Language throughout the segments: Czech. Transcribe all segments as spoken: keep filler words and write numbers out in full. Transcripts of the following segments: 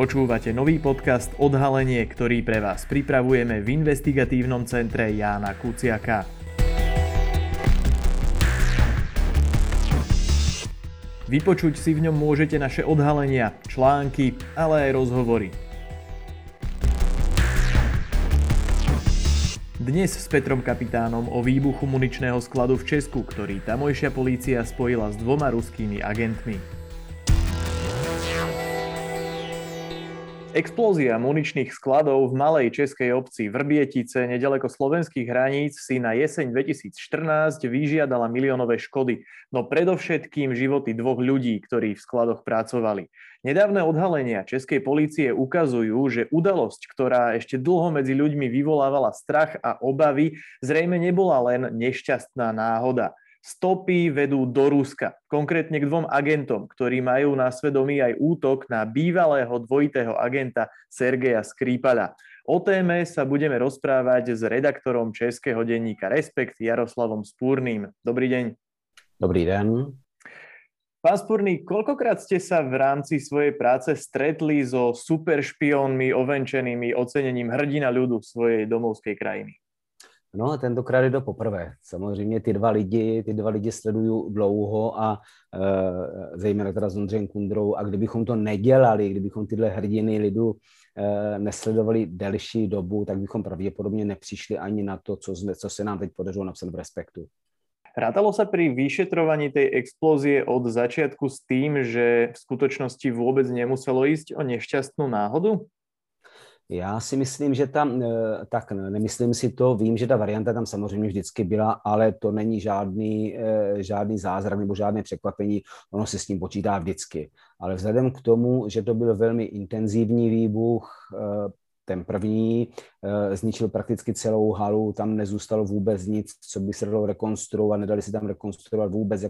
Počúvate nový podcast Odhalenie, ktorý pre vás pripravujeme v investigatívnom centre Jána Kuciaka. Vypočuť si v ňom môžete naše odhalenia, články, ale aj rozhovory. Dnes s Petrom Kapitánom o výbuchu muničného skladu v Česku, ktorý tamojšia polícia spojila s dvoma ruskými agentmi. Explózia muničných skladov v malej českej obci Vrbietice nedaleko slovenských hraníc si na jeseň dvetisícštrnásť vyžiadala miliónové škody, no predovšetkým životy dvoch ľudí, ktorí v skladoch pracovali. Nedávne odhalenia českej polície ukazujú, že udalosť, ktorá ešte dlho medzi ľuďmi vyvolávala strach a obavy, zrejme nebola len nešťastná náhoda. Stopy vedú do Ruska, konkrétne k dvom agentom, ktorí majú na svedomí aj útok na bývalého dvojitého agenta Sergeja Skripala. O téme sa budeme rozprávať s redaktorom Českého denníka Respekt Jaroslavom Spurným. Dobrý deň. Dobrý deň. Pán Spurný, koľkokrát ste sa v rámci svojej práce stretli so superšpiónmi ovenčenými ocenením hrdina ľudu svojej domovskej krajiny? No a tentokrát je to poprvé. Samozřejmě ty dva lidi, ty dva lidi sleduju dlouho a e, zejména teda s Ondřejem Kundrou. A kdybychom to nedělali, kdybychom tyhle hrdiny lidu e, nesledovali delší dobu, tak bychom pravděpodobně nepřišli ani na to, co, co se nám teď podařilo napsat v Respektu. Rátalo sa pri vyšetrovaní tej explózie od začiatku s tým, že v skutočnosti vôbec nemuselo ísť o nešťastnú náhodu? Já si myslím, že tam, tak nemyslím si to, vím, že ta varianta tam samozřejmě vždycky byla, ale to není žádný, žádný zázrak nebo žádné překvapení, ono se s ním počítá vždycky. Ale vzhledem k tomu, že to byl velmi intenzivní výbuch, ten první zničil prakticky celou halu, tam nezůstalo vůbec nic, co by se dalo rekonstruovat, nedali se tam rekonstruovat vůbec,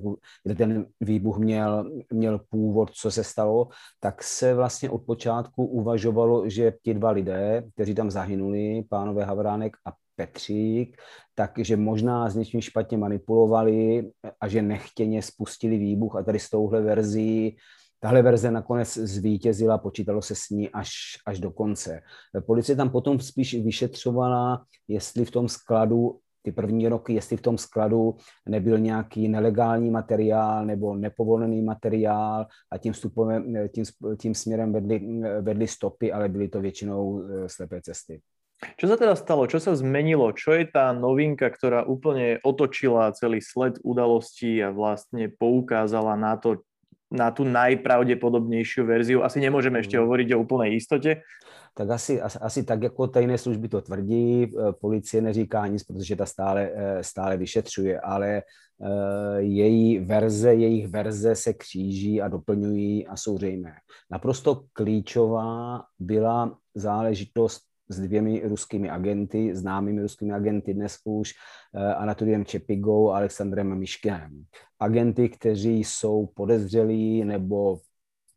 kde ten výbuch měl, měl původ, co se stalo, tak se vlastně od počátku uvažovalo, že ti dva lidé, kteří tam zahynuli, pánové Havránek a Petřík, takže možná s něčím špatně manipulovali a že nechtěně spustili výbuch a tady s touhle verzí Tahle verze nakonec zvítězila, počítalo se s ní až, až do konce. Policie tam potom spíš vyšetřovala, jestli v tom skladu, ty první roky, jestli v tom skladu nebyl nějaký nelegální materiál nebo nepovolený materiál a tím, vstupem, tím, tím směrem vedly, vedly stopy, ale byly to většinou slepé cesty. Čo sa teda stalo? Čo sa zmenilo? Čo je tá novinka, ktorá úplne otočila celý sled udalostí a vlastne poukázala na to, na tú najpravdepodobnejšiu verziu? Asi nemôžeme ešte hovoriť o úplnej istote. Tak asi, asi, asi tak, jako tajné služby to tvrdí, policie neříká nic, protože ta stále, stále vyšetřuje, ale její verze, jejich verze se kříží a doplňují a jsou zřejmé. Naprosto klíčová byla záležitost s dvěmi ruskými agenty, známými ruskými agenty dnes už, Anatolijem Čepigou a Alexandrem Miškinem. Agenty, kteří jsou podezřelí nebo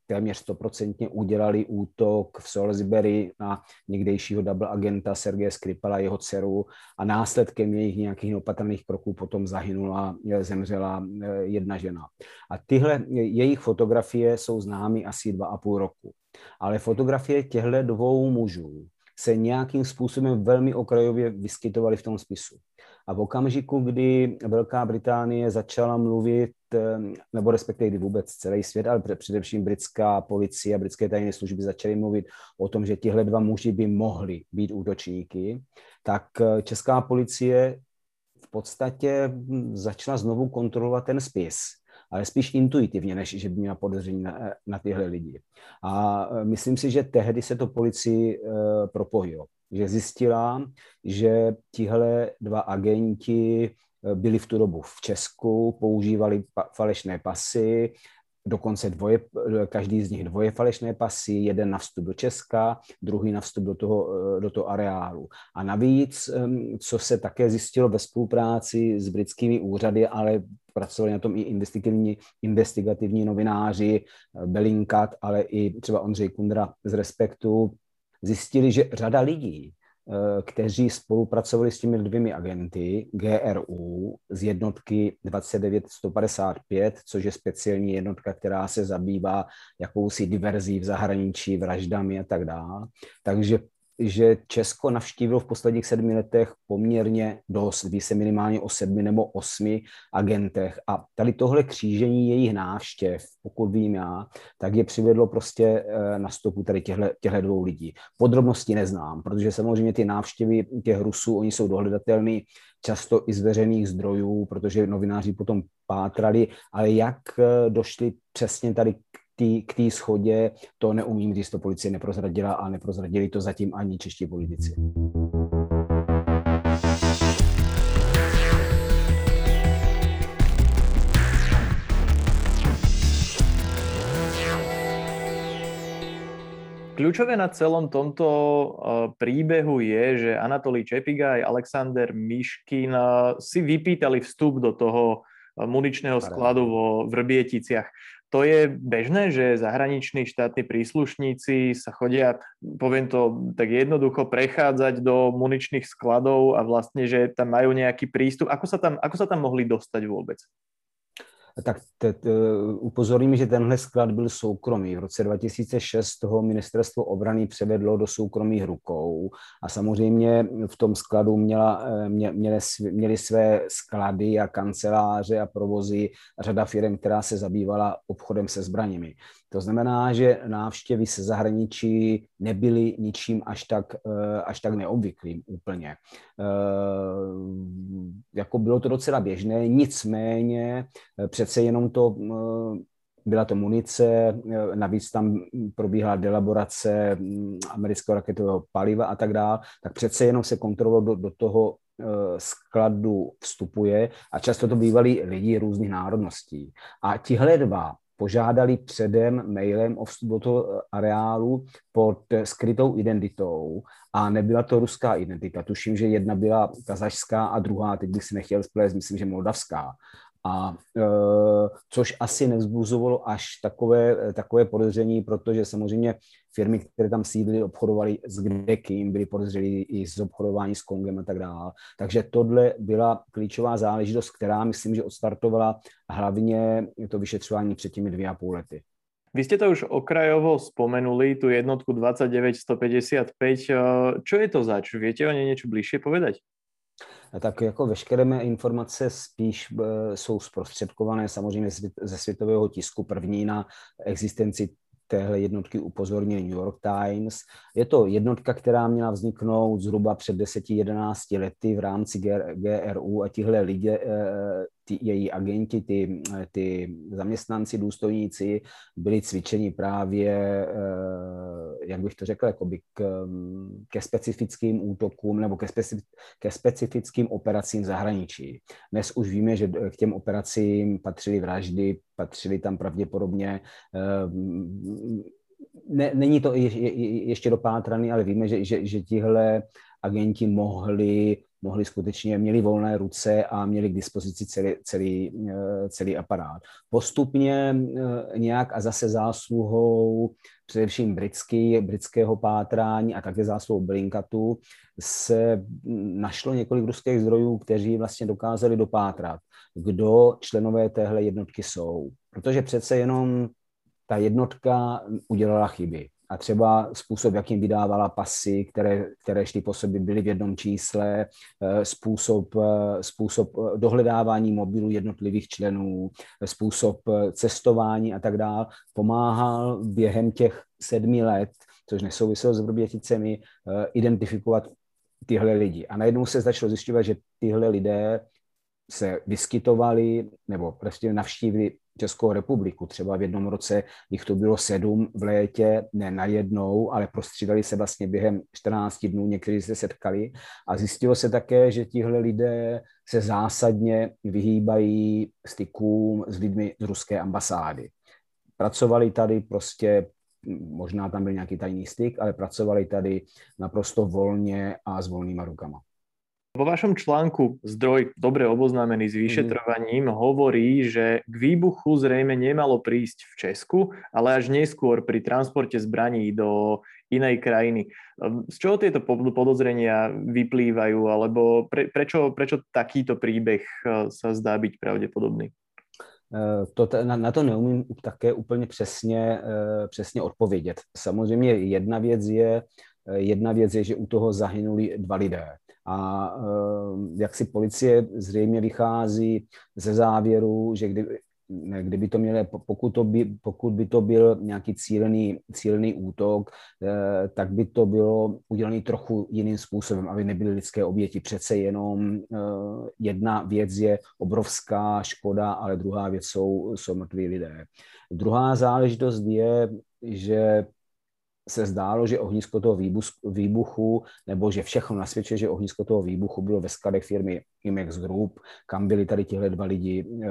téměř stoprocentně udělali útok v Salisbury na někdejšího double agenta Sergeje Skripala, jeho dceru, a následkem jejich nějakých neopatrných kroků potom zahynula, zemřela jedna žena. A tyhle jejich fotografie jsou známy asi dva a půl roku. Ale fotografie těchto dvou mužů se nějakým způsobem velmi okrajově vyskytovali v tom spisu. A v okamžiku, kdy Velká Británie začala mluvit, nebo respektive kdy vůbec celý svět, ale především britská policie a britské tajné služby začaly mluvit o tom, že tihle dva muži by mohli být útočníky, tak česká policie v podstatě začala znovu kontrolovat ten spis. Ale spíš intuitivně, než že by měla podezření na, na tyhle lidi. A myslím si, že tehdy se to policii e, propojilo, že zjistila, že tihle dva agenti byli v tu dobu v Česku, používali pa, falešné pasy, dokonce dvoje, každý z nich dvoje falešné pasy, jeden na vstup do Česka, druhý na vstup do toho, do toho areálu. A navíc, co se také zjistilo ve spolupráci s britskými úřady, ale pracovali na tom i investigativní, investigativní novináři, Bellingcat, ale i třeba Ondřej Kundra z Respektu, zjistili, že řada lidí, kteří spolupracovali s těmi dvěmi agenty G R U z jednotky dvacet devět sto padesát pět, což je speciální jednotka, která se zabývá jakousi diverzí v zahraničí, vraždami a tak dále. Takže že Česko navštívilo v posledních sedmi letech poměrně dost, ví se minimálně o sedmi nebo osmi agentech. A tady tohle křížení jejich návštěv, pokud vím já, tak je přivedlo prostě na stopu tady těchto dvou lidí. Podrobnosti neznám, protože samozřejmě ty návštěvy těch Rusů, oni jsou dohledatelný často i z veřejných zdrojů, protože novináři potom pátrali, ale jak došli přesně tady k té schodě, to neumím říct, to policie neprozradila a neprozradili to zatím ani čeští politici. Kľúčové na celom tomto príbehu je, že Anatolij Čepiga aj Alexander Miškin si vypýtali vstup do toho muničného skladu vo Vrbieticiach. To je bežné, že zahraniční štátni príslušníci sa chodia, poviem to tak jednoducho, prechádzať do muničných skladov a vlastne, že tam majú nejaký prístup. Ako sa tam, ako sa tam mohli dostať vôbec? Tak te, te, upozorím, že tenhle sklad byl soukromý. V roce dva tisíce šest ho ministerstvo obrany převedlo do soukromých rukou a samozřejmě v tom skladu měla, mě, měly, měly své sklady a kanceláře a provozy řada firem, která se zabývala obchodem se zbraněmi. To znamená, že návštěvy ze zahraničí nebyly ničím až tak, až tak neobvyklým úplně. E, jako bylo to docela běžné, nicméně přece jenom to, byla to munice, navíc tam probíhala delaborace amerického raketového paliva a tak dále, tak přece jenom se kontrolovalo do, do toho skladu vstupuje a často to bývali lidi různých národností. A tihle dva požádali předem mailem o vstup do toho areálu pod skrytou identitou a nebyla to ruská identita. Tuším, že jedna byla kazašská a druhá, teď bych si nechtěl splést, myslím, že moldavská. A e, což asi nevzbuzovalo až takové, takové podezření, protože samozřejmě firmy, které tam sídly, obchodovaly s kdekým, byly podezřelí i z obchodování s Kongem a tak dále. Takže tohle byla klíčová záležitost, která myslím, že odstartovala hlavně to vyšetřování před těmi dvě a půl lety. Vy ste to už okrajovo spomenuli, tú jednotku dvacet devět sto padesát pět. Čo je to zač? Viete o nej niečo bližšie povedať? Tak jako veškeré mé informace spíš jsou zprostředkované samozřejmě ze světového tisku. První na existenci téhle jednotky upozornil New York Times. Je to jednotka, která měla vzniknout zhruba před deseti jedenácti lety v rámci G R U a tihle lidé, ty, její agenti, ty, ty zaměstnanci, důstojníci byli cvičeni právě, jak bych to řekl, jakoby k, ke specifickým útokům nebo ke, speci, ke specifickým operacím v zahraničí. Dnes už víme, že k těm operacím patřily vraždy, patřily tam pravděpodobně ne, není to je, je, ještě dopátraný, ale víme, že, že, že tihle agenti mohli mohli skutečně, měli volné ruce a měli k dispozici celý, celý, celý aparát. Postupně nějak a zase zásluhou především britský, britského pátrání a také zásluhou Bellingcatu se našlo několik ruských zdrojů, kteří vlastně dokázali dopátrat, kdo členové téhle jednotky jsou. Protože přece jenom ta jednotka udělala chyby. A třeba způsob, jakým vydávala pasy, které, které šly po sobě, byly v jednom čísle, způsob, způsob dohledávání mobilů jednotlivých členů, způsob cestování a tak dále, pomáhal během těch sedmi let, což nesouviselo s Vrběticemi, identifikovat tyhle lidi. A najednou se začalo zjišťovat, že tyhle lidé se vyskytovali nebo prostě navštívili Českou republiku. Třeba v jednom roce jich to bylo sedm v létě, ne najednou, ale prostřídali se vlastně během čtrnácti dnů, někteří se setkali a zjistilo se také, že tihle lidé se zásadně vyhýbají stykům s lidmi z ruské ambasády. Pracovali tady prostě, možná tam byl nějaký tajný styk, ale pracovali tady naprosto volně a s volnýma rukama. Vo vašom článku zdroj, dobre oboznámený s vyšetrovaním, mm. hovorí, že k výbuchu zrejme nemalo prísť v Česku, ale až neskôr pri transporte zbraní do inej krajiny. Z čoho tieto podozrenia vyplývajú, alebo pre, prečo, prečo takýto príbeh sa zdá byť pravdepodobný? To, na, na to neumím také úplně přesně, přesně odpovědět. Samozřejmě jedna věc je, jedna věc je, že u toho zahynuli dva lidé. A jak si policie zřejmě vychází ze závěru, že kdyby, kdyby to mělo, pokud, to by, pokud by to byl nějaký cílený, cílený útok, tak by to bylo udělané trochu jiným způsobem, aby nebyly lidské oběti. Přece jenom jedna věc je obrovská škoda, ale druhá věc jsou, jsou mrtví lidé. Druhá záležitost je, že se zdálo, že ohnisko toho výbuchu, nebo že všechno nasvědčuje, že ohnisko toho výbuchu bylo ve skladech firmy Imex Group, kam byli tady tihle dva lidi e,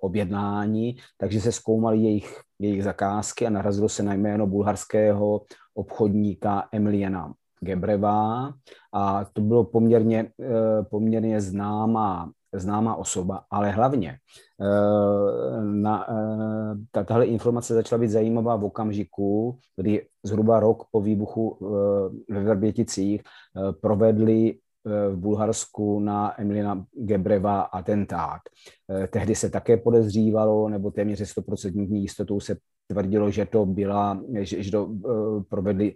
objednáni, takže se zkoumaly jejich, jejich zakázky a narazilo se na jméno bulharského obchodníka Emiliána Gebreva a to bylo poměrně, e, poměrně známá známá osoba, ale hlavně na, na, tahle informace začala být zajímavá v okamžiku, kdy zhruba rok po výbuchu ve Vrběticích provedli v Bulharsku na Emiliána Gebreva atentát. Tehdy se také podezřívalo, nebo téměř sto procent jistotou se tvrdilo, že to byla, že, že to provedli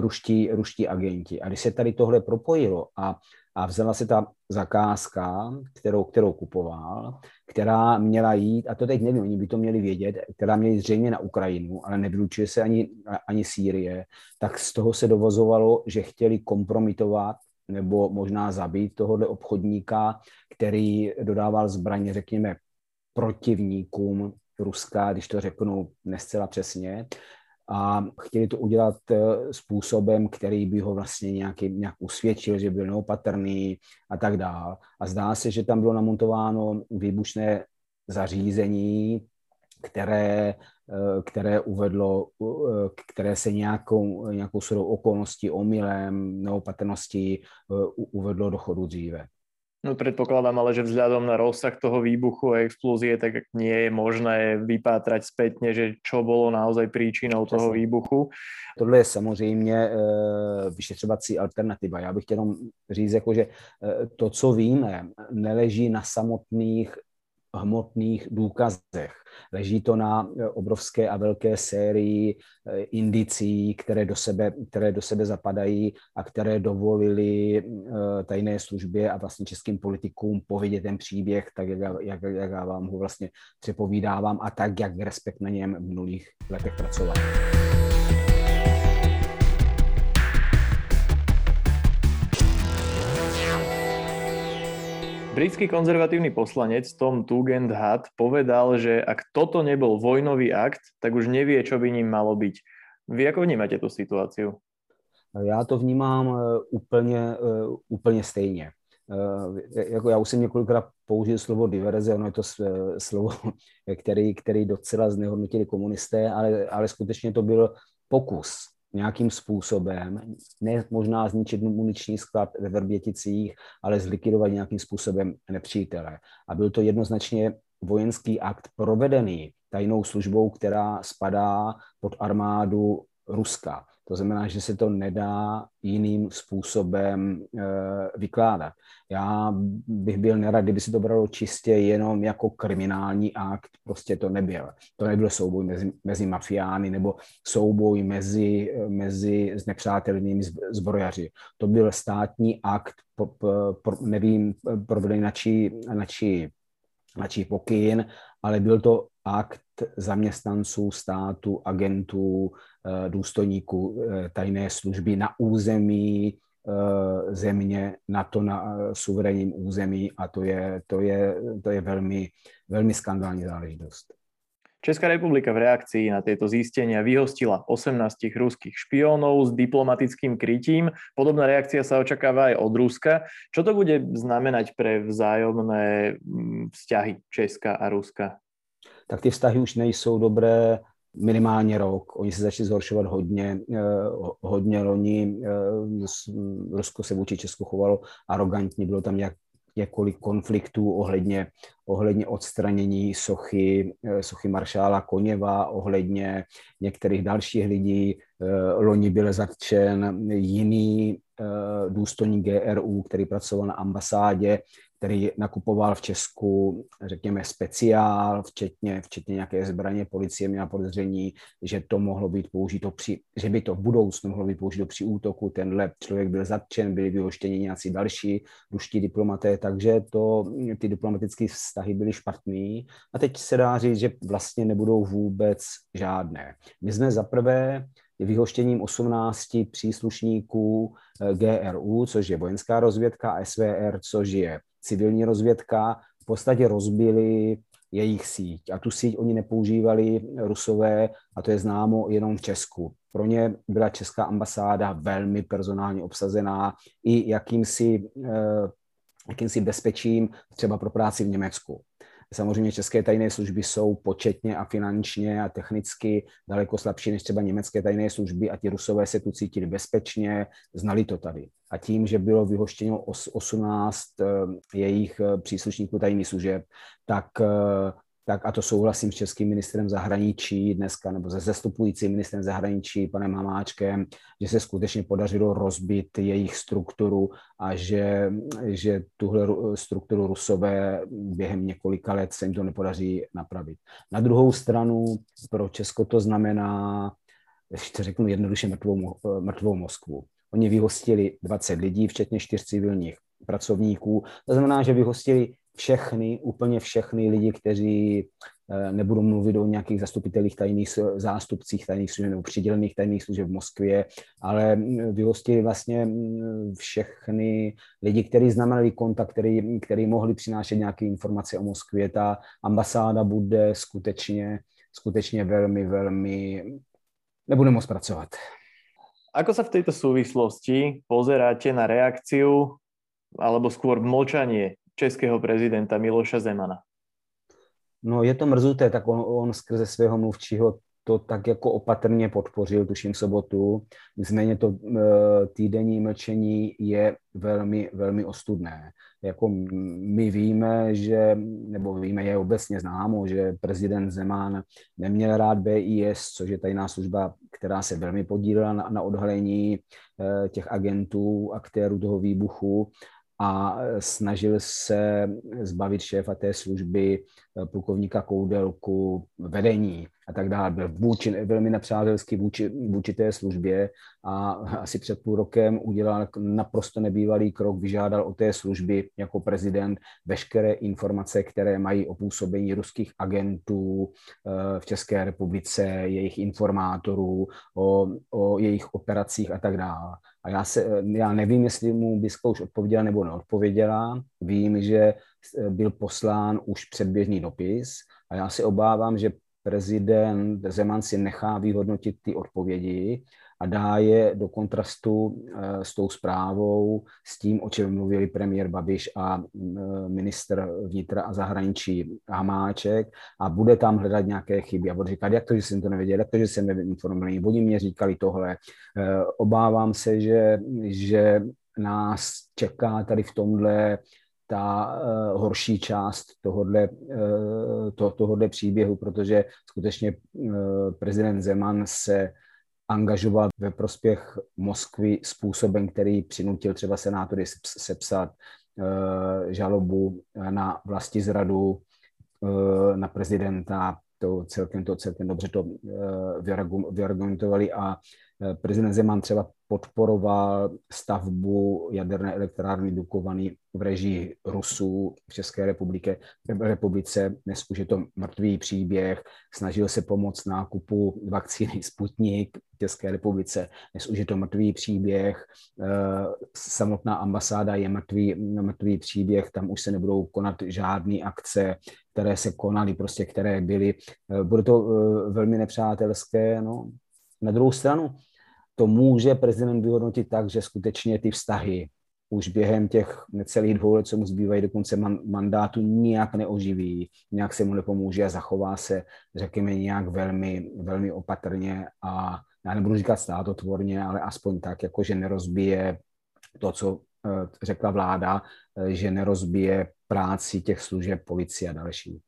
ruští, ruští agenti. A když se tady tohle propojilo a a vzala se ta zakázka, kterou, kterou kupoval, která měla jít, a to teď nevím, oni by to měli vědět, která měla jít zřejmě na Ukrajinu, ale nevylučuje se ani, ani Sýrie, tak z toho se dovozovalo, že chtěli kompromitovat nebo možná zabít tohohle obchodníka, který dodával zbraně, řekněme, protivníkům Ruska, když to řeknu nescela přesně, a chtěli to udělat způsobem, který by ho vlastně nějaký, nějak usvědčil, že byl neopatrný a tak dále. A zdá se, že tam bylo namontováno výbušné zařízení, které, které uvedlo, které se nějakou, nějakou shodou okolností, omylem, neopatrností uvedlo do chodu dříve. No predpokladám ale, že vzhľadom na rozsah toho výbuchu a explózie, tak nie je možné vypátrať spätne, že čo bolo naozaj príčinou toho výbuchu. Tohle je samozřejmě vyšetřovací alternativa. Já bych chtěl jenom říct, jako, že to, co víme, neleží na samotných hmotných důkazech. Leží to na obrovské a velké sérii indicí, které do sebe, které do sebe zapadají a které dovolily tajné službě a vlastně českým politikům povědět ten příběh tak, jak, jak, jak já vám ho vlastně přepovídávám a tak, jak Respekt na něm v minulých letech pracoval. Britský konzervatívny poslanec Tom Tugendhat povedal, že ak toto nebol vojnový akt, tak už nevie, čo by ním malo byť. Vy ako vnímate tú situáciu? Já to vnímám úplně, úplně stejně. Jako já už jsem několikrát použil slovo diverze, ono je to slovo, který, který docela znehodnotili komunisté, ale, ale skutečně to byl pokus nějakým způsobem, ne možná zničit muniční sklad ve Vrběticích, ale zlikvidovat nějakým způsobem nepřítele. A byl to jednoznačně vojenský akt provedený tajnou službou, která spadá pod armádu Ruska. To znamená, že se to nedá jiným způsobem e, vykládat. Já bych byl nerad, kdyby se to bralo čistě jenom jako kriminální akt, prostě to nebyl. To nebyl souboj mezi, mezi mafiány nebo souboj mezi, mezi znepřátelnými zbrojaři. To byl státní akt, po, po, po, nevím, provedený na čí, na čí, na čí pokyn, ale byl to akt zaměstnanců státu, agentů, důstojníků tajné služby na území země, na to na suverénním území a to je, to je, to je velmi, velmi skandální záležitost. Česká republika v reakcii na tieto zistenia vyhostila osemnástich ruských špiónov s diplomatickým krytím. Podobná reakcia sa očakáva aj od Ruska. Čo to bude znamenať pre vzájomné vzťahy Česka a Ruska? Tak ty vztahy už nejsou dobré minimálně rok. Oni se začali zhoršovat hodně, hodně loni. Rusko se vůči Česku chovalo arogantně, bylo tam nějak několik konfliktů ohledně, ohledně odstranění sochy, sochy maršála Koněva, ohledně některých dalších lidí. Loni byl zatčen jiný důstojník G R U, který pracoval na ambasádě, který nakupoval v Česku, řekněme, speciál, včetně, včetně nějaké zbraně. Policie měla podezření, že to mohlo být použito při, že by to v budoucnu mohlo být použito při útoku. Tenhle člověk byl zatčen, byli vyhoštěni nějací další ruští diplomaté, takže to, ty diplomatické vztahy byly špatný. A teď se dá říct, že vlastně nebudou vůbec žádné. My jsme zaprvé vyhoštěním osmnácti příslušníků G R U, což je vojenská rozvědka, a S V R, což je civilní rozvědka, v podstatě rozbili jejich síť. A tu síť oni nepoužívali Rusové, a to je známo jenom v Česku. Pro ně byla česká ambasáda velmi personálně obsazená i jakýmsi, jakýmsi bezpečím třeba pro práci v Německu. Samozřejmě české tajné služby jsou početně a finančně a technicky daleko slabší než třeba německé tajné služby, a ti Rusové se tu cítili bezpečně, znali to tady. A tím, že bylo vyhoštěno osmnáct jejich příslušníků tajných služeb, tak, tak a to souhlasím s českým ministrem zahraničí dneska, nebo se zastupujícím ministrem zahraničí panem Hamáčkem, že se skutečně podařilo rozbit jejich strukturu a že, že tuhle strukturu Rusové během několika let se jim to nepodaří napravit. Na druhou stranu pro Česko to znamená, ještě řeknu jednoduše, mrtvou, mrtvou Moskvu. Oni vyhostili dvacet lidí, včetně čtyř civilních pracovníků. To znamená, že vyhostili všechny, úplně všechny lidi, kteří nebudou mluvit o nějakých zastupitelích tajných, zástupcích tajných služeb nebo přidělených tajných služeb v Moskvě, ale vyhostili vlastně všechny lidi, kteří znamenali kontakt, který, který mohli přinášet nějaké informace o Moskvě. Ta ambasáda bude skutečně, skutečně velmi, velmi, nebude moc pracovat. Ako sa v tejto súvislosti pozeráte na reakciu, alebo skôr mlčanie českého prezidenta Miloša Zemana? No je to mrzuté, tak on, on skrze svého mluvčího to tak jako opatrně podpořil, tuším v sobotu. Nicméně to týdenní mlčení je velmi, velmi ostudné. Jako my víme, že, nebo víme, je obecně známo, že prezident Zeman neměl rád B I S, což je tajná služba, která se velmi podílela na, na odhalení těch agentů, aktérů toho výbuchu, a snažil se zbavit šéfa té služby, plukovníka Koudelku, vedení a tak dále. Byl vůči, velmi nepřátelský vůči, vůči té službě a asi před půl rokem udělal naprosto nebývalý krok, vyžádal od té služby jako prezident veškeré informace, které mají o působení ruských agentů v České republice, jejich informátorů, o, o jejich operacích a tak dále. A já, se, já nevím, jestli mu B I S ka už odpověděla nebo neodpověděla. Vím, že byl poslán už předběžný dopis a já se obávám, že prezident Zeman si nechá vyhodnotit ty odpovědi a dá je do kontrastu s tou zprávou, s tím, o čem mluvili premiér Babiš a ministr vnitra a zahraničí Hamáček, a bude tam hledat nějaké chyby a bude říkat, jak to, že jsem to nevěděl, jak to, že jsem neinformovaný, oni mě říkali tohle. Obávám se, že, že nás čeká tady v tomhle ta uh, horší část tohodle, uh, to, tohodle příběhu, protože skutečně uh, prezident Zeman se angažoval ve prospěch Moskvy způsobem, který přinutil třeba senátory sepsat uh, žalobu na vlastizradu uh, na prezidenta. To celkem, to celkem dobře to uh, vyargumentovali a uh, prezident Zeman třeba podporoval stavbu jaderné elektrárny Dukovany v režii Rusů v České republice. republice. Dnes už je to mrtvý příběh. Snažil se pomoct nákupu vakcíny Sputnik v České republice. Dnes už je to mrtvý příběh. Samotná ambasáda je mrtvý, mrtvý příběh. Tam už se nebudou konat žádné akce, které se konaly, prostě které byly. Bude to velmi nepřátelské. No. Na druhou stranu, to může prezident vyhodnotit tak, že skutečně ty vztahy už během těch necelých dvou let, co mu zbývají do konce man, mandátu, nijak neoživí, nějak se mu nepomůže a zachová se, řekněme, nějak velmi, velmi opatrně a já nebudu říkat státotvorně, ale aspoň tak, jako že nerozbije to, co řekla vláda, že nerozbije práci těch služeb, policie a další.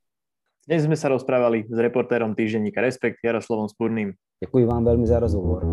Dnes sme sa rozprávali s reportérom týždenníka Respekt Jaroslavom Spurným. Ďakujem vám veľmi za rozhovor.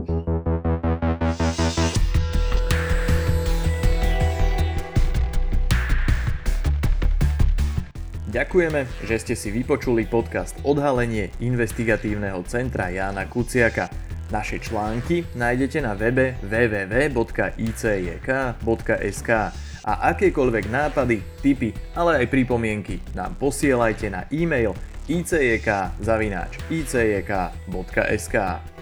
Ďakujeme, že ste si vypočuli podcast Odhalenie investigatívneho centra Jána Kuciaka. Naše články nájdete na webe w w w bodka i c j k bodka s k a akékoľvek nápady, tipy, ale aj pripomienky nám posielajte na e-mail i c j k zavináč i c j k bodka s k.